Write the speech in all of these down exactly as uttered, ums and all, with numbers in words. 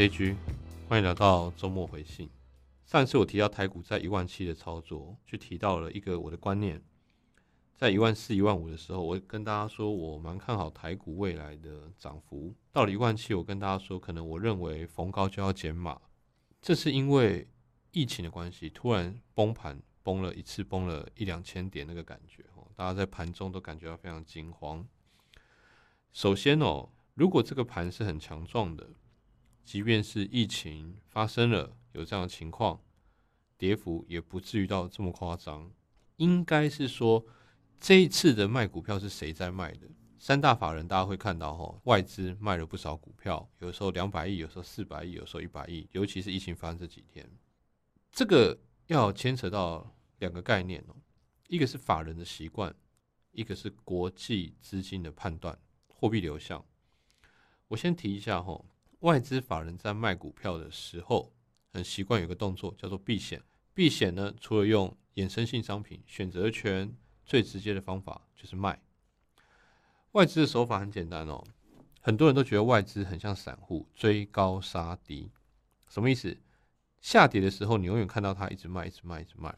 这一局，欢迎来到周末回信。上次我提到台股在一万七的操作，去提到了一个我的观念，在一万四、一万五的时候，我跟大家说我蛮看好台股未来的涨幅。到了一万七，我跟大家说可能我认为逢高就要减码，这是因为疫情的关系，突然崩盘，崩了一次，崩了一两千点，那个感觉大家在盘中都感觉到非常惊慌。首先哦，如果这个盘是很强壮的，即便是疫情发生了，有这样的情况，跌幅也不至于到这么夸张。应该是说，这一次的卖股票是谁在卖的？三大法人大家会看到、哦、外资卖了不少股票，有时候两百亿，有时候四百亿，有时候一百亿，尤其是疫情发生这几天。这个要牵扯到两个概念、哦、一个是法人的习惯，一个是国际资金的判断，货币流向。我先提一下、哦、外资法人在卖股票的时候很习惯有个动作叫做避险。避险呢，除了用衍生性商品、选择权，最直接的方法就是卖。外资的手法很简单哦，很多人都觉得外资很像散户，追高杀低。什么意思？下跌的时候你永远看到它一直卖一直卖一直卖。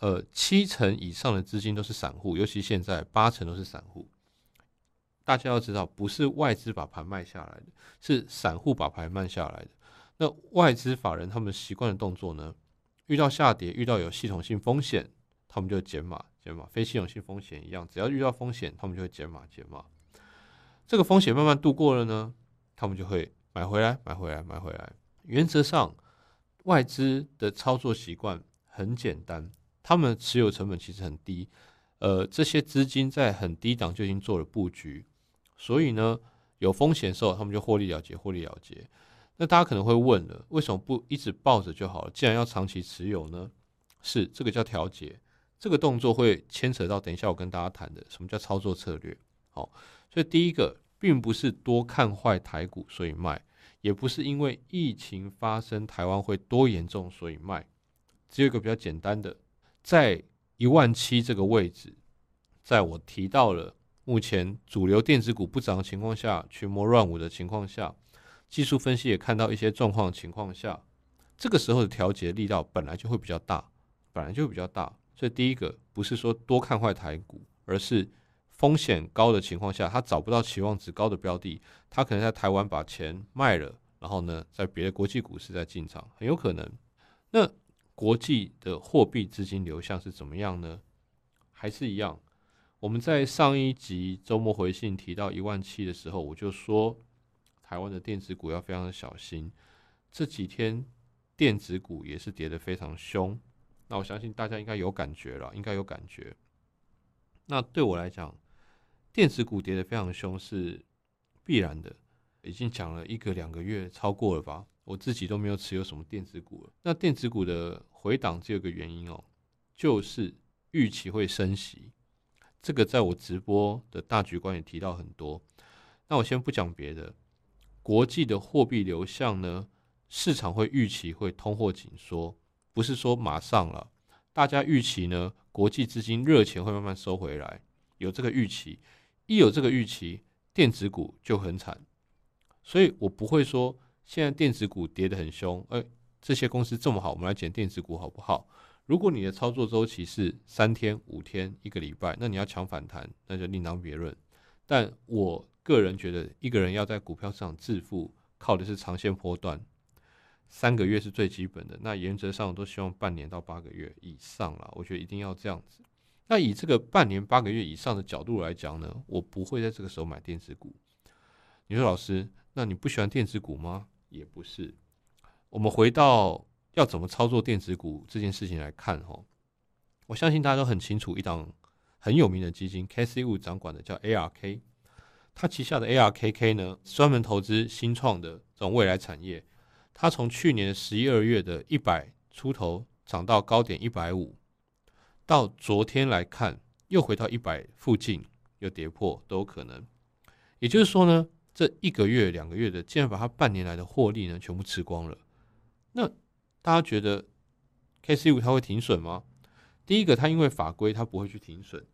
呃，七成以上的资金都是散户，尤其现在八成都是散户。大家要知道，不是外资把盘卖下来的，是散户把盘卖下来的。那外资法人他们习惯的动作呢，遇到下跌，遇到有系统性风险，他们就减码减码，非系统性风险一样，只要遇到风险他们就会减码减码。这个风险慢慢度过了呢，他们就会买回来买回来买回来。原则上外资的操作习惯很简单，他们持有成本其实很低，呃，这些资金在很低档就已经做了布局，所以呢有风险的时候他们就获利了结获利了结。那大家可能会问了，为什么不一直抱着就好了，既然要长期持有呢？是，这个叫调节，这个动作会牵扯到等一下我跟大家谈的什么叫操作策略。好，所以第一个并不是多看坏台股所以卖，也不是因为疫情发生台湾会多严重所以卖，只有一个比较简单的，在一万七这个位置，在我提到了目前主流电子股不涨的情况下，群魔乱舞的情况下，技术分析也看到一些状况的情况下，这个时候的调节力道本来就会比较大，本来就比较大。所以第一个不是说多看坏台股，而是风险高的情况下，他找不到期望值高的标的，他可能在台湾把钱卖了，然后呢，在别的国际股市在进场，很有可能。那国际的货币资金流向是怎么样呢？还是一样，我们在上一集周末回信提到一万七的时候，我就说台湾的电子股要非常的小心。这几天电子股也是跌得非常凶，那我相信大家应该有感觉了，应该有感觉。那对我来讲，电子股跌得非常凶是必然的，已经讲了一个两个月超过了吧，我自己都没有持有什么电子股了。那电子股的回档只有个原因哦，就是预期会升息，这个在我直播的大局观也提到很多。那我先不讲别的，国际的货币流向呢，市场会预期会通货紧缩，不是说马上了，大家预期呢，国际资金热钱会慢慢收回来，有这个预期，一有这个预期，电子股就很惨。所以我不会说现在电子股跌得很凶，哎，这些公司这么好，我们来捡电子股好不好？如果你的操作周期是三天、五天、一个礼拜，那你要抢反弹，那就另当别论。但我个人觉得，一个人要在股票市场致富，靠的是长线波段，三个月是最基本的。那原则上我都希望半年到八个月以上啦，我觉得一定要这样子。那以这个半年八个月以上的角度来讲呢，我不会在这个时候买电子股。你说老师，那你不喜欢电子股吗？也不是。我们回到要怎么操作电子股这件事情来看哦，我相信大家都很清楚，一档很有名的基金 Cassie Wood 掌管的叫 A R K。他旗下的 A R K K 呢，专门投资新创的这种未来产业。他从去年的十一、二月的一百出头涨到高点一百五，到昨天来看又回到一百附近，又跌破都有可能。也就是说呢，这一个月两个月的竟然把他半年来的获利呢全部吃光了。那大家觉得 K C 五 他会停损吗？第一个，他因为法规他不会去停损。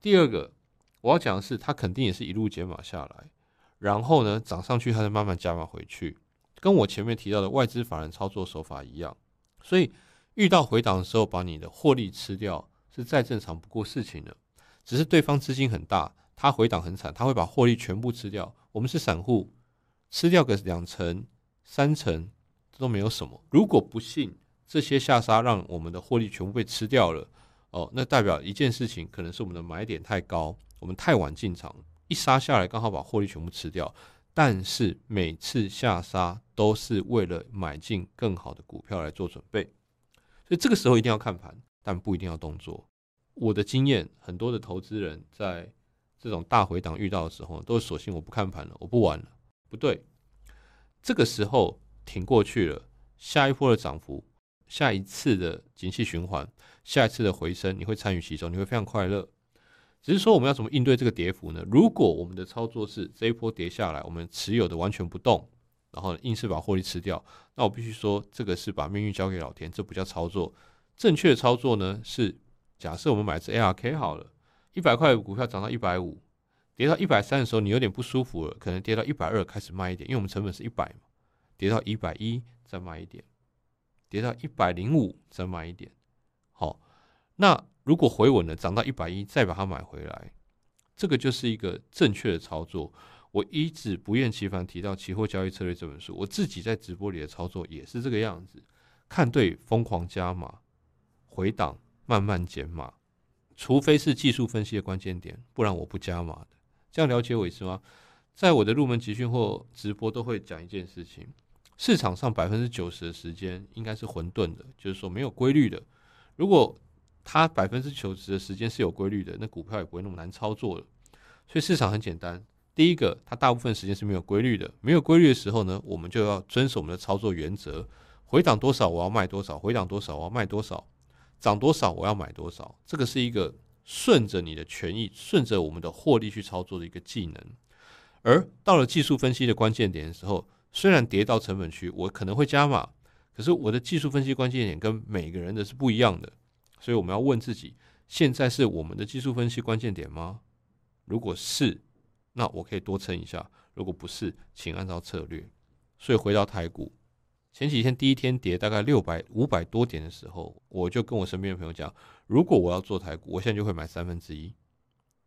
第二个，我要讲的是，它肯定也是一路减码下来，然后呢涨上去它就慢慢加码回去。跟我前面提到的外资法人操作手法一样，所以遇到回档的时候把你的获利吃掉是再正常不过事情了，只是对方资金很大，他回档很惨，他会把获利全部吃掉，我们是散户，吃掉个两成三成这都没有什么。如果不幸这些下杀让我们的获利全部被吃掉了，哦，那代表一件事情，可能是我们的买点太高，我们太晚进场，一杀下来刚好把获利全部吃掉。但是每次下杀都是为了买进更好的股票来做准备，所以这个时候一定要看盘，但不一定要动作。我的经验，很多的投资人在这种大回档遇到的时候，都是索性我不看盘了，我不玩了。不对，这个时候挺过去了，下一波的涨幅，下一次的景气循环，下一次的回升，你会参与其中，你会非常快乐。只是说我们要怎么应对这个跌幅呢？如果我们的操作是这一波跌下来，我们持有的完全不动，然后硬是把获利吃掉，那我必须说这个是把命运交给老天，这不叫操作。正确的操作呢是，假设我们买只 A R K 好了，一百块的股票涨到一百五，跌到一百三的时候你有点不舒服了，可能跌到一百二开始卖一点，因为我们成本是一百嘛，跌到一百一再卖一点，跌到一百零五再卖一点。好，那如果回稳了涨到一百一再把它买回来，这个就是一个正确的操作。我一直不厌其烦提到期货交易策略这本书，我自己在直播里的操作也是这个样子，看对疯狂加码，回档慢慢减码，除非是技术分析的关键点，不然我不加码的。这样了解我意思吗？在我的入门集训或直播都会讲一件事情，市场上 百分之九十 的时间应该是混沌的，就是说没有规律的。如果它 百分之九十 的时间是有规律的，那股票也不会那么难操作了。所以市场很简单，第一个，它大部分时间是没有规律的，没有规律的时候呢，我们就要遵守我们的操作原则，回档多少我要卖多少，回档多少我要卖多少，涨多少我要买多少，这个是一个顺着你的权益，顺着我们的获利去操作的一个技能。而到了技术分析的关键点的时候，虽然跌到成本区我可能会加码，可是我的技术分析关键点跟每个人的是不一样的，所以我们要问自己，现在是我们的技术分析关键点吗？如果是，那我可以多撑一下，如果不是，请按照策略。所以回到台股，前几天第一天跌大概六百五百多点的时候，我就跟我身边的朋友讲，如果我要做台股，我现在就会买三分之一，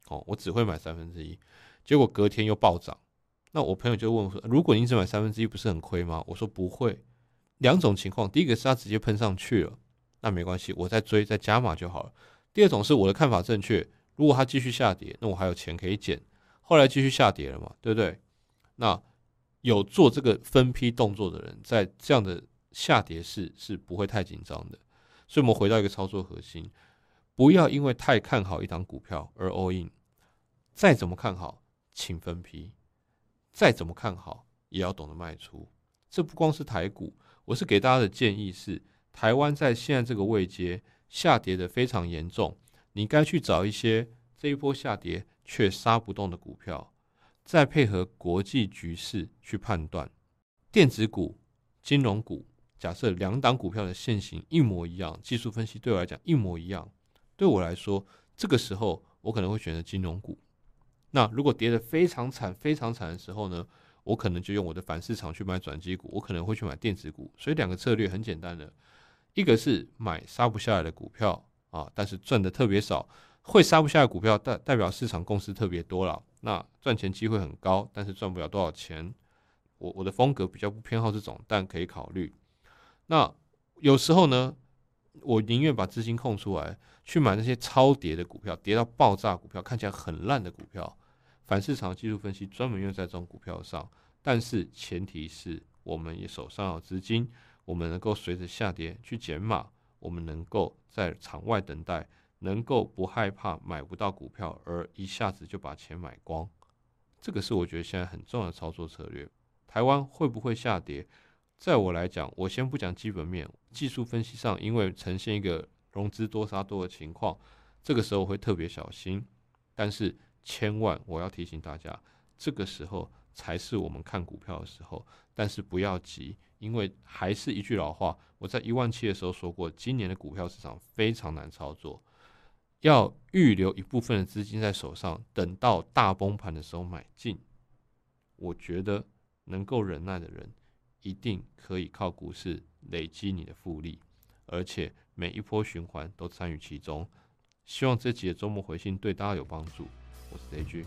哦，我只会买三分之一。结果隔天又暴涨，那我朋友就问我说，如果你只买三分之一不是很亏吗？我说不会，两种情况，第一个是它直接喷上去了，那没关系，我再追再加码就好了。第二种是我的看法正确，如果它继续下跌，那我还有钱可以捡，后来继续下跌了嘛，对不对？那有做这个分批动作的人，在这样的下跌市是不会太紧张的。所以我们回到一个操作核心，不要因为太看好一档股票而 all in， 再怎么看好请分批，再怎么看好也要懂得卖出。这不光是台股，我是给大家的建议是，台湾在现在这个位阶下跌的非常严重，你该去找一些这一波下跌却杀不动的股票，再配合国际局势去判断。电子股、金融股，假设两档股票的现形一模一样，技术分析对我来讲一模一样，对我来说这个时候我可能会选择金融股。那如果跌得非常惨非常惨的时候呢，我可能就用我的反市场去买转机股，我可能会去买电子股。所以两个策略很简单的，一个是买杀不下来的股票啊，但是赚的特别少，会杀不下来的股票 代, 代表市场共识特别多了，那赚钱机会很高，但是赚不了多少钱。我我的风格比较不偏好这种，但可以考虑。那有时候呢，我宁愿把资金空出来去买那些超跌的股票，跌到爆炸股票，看起来很烂的股票。反市场技术分析专门用在这种股票上，但是前提是我们也手上有资金，我们能够随着下跌去减码，我们能够在场外等待，能够不害怕买不到股票而一下子就把钱买光。这个是我觉得现在很重要的操作策略。台湾会不会下跌，在我来讲，我先不讲基本面，技术分析上因为呈现一个融资多杀多的情况，这个时候会特别小心。但是千万我要提醒大家，这个时候才是我们看股票的时候，但是不要急，因为还是一句老话，我在一万七的时候说过，今年的股票市场非常难操作，要预留一部分的资金在手上，等到大崩盘的时候买进。我觉得能够忍耐的人一定可以靠股市累积你的复利，而且每一波循环都参与其中。希望这集的周末回信对大家有帮助。我是 A G。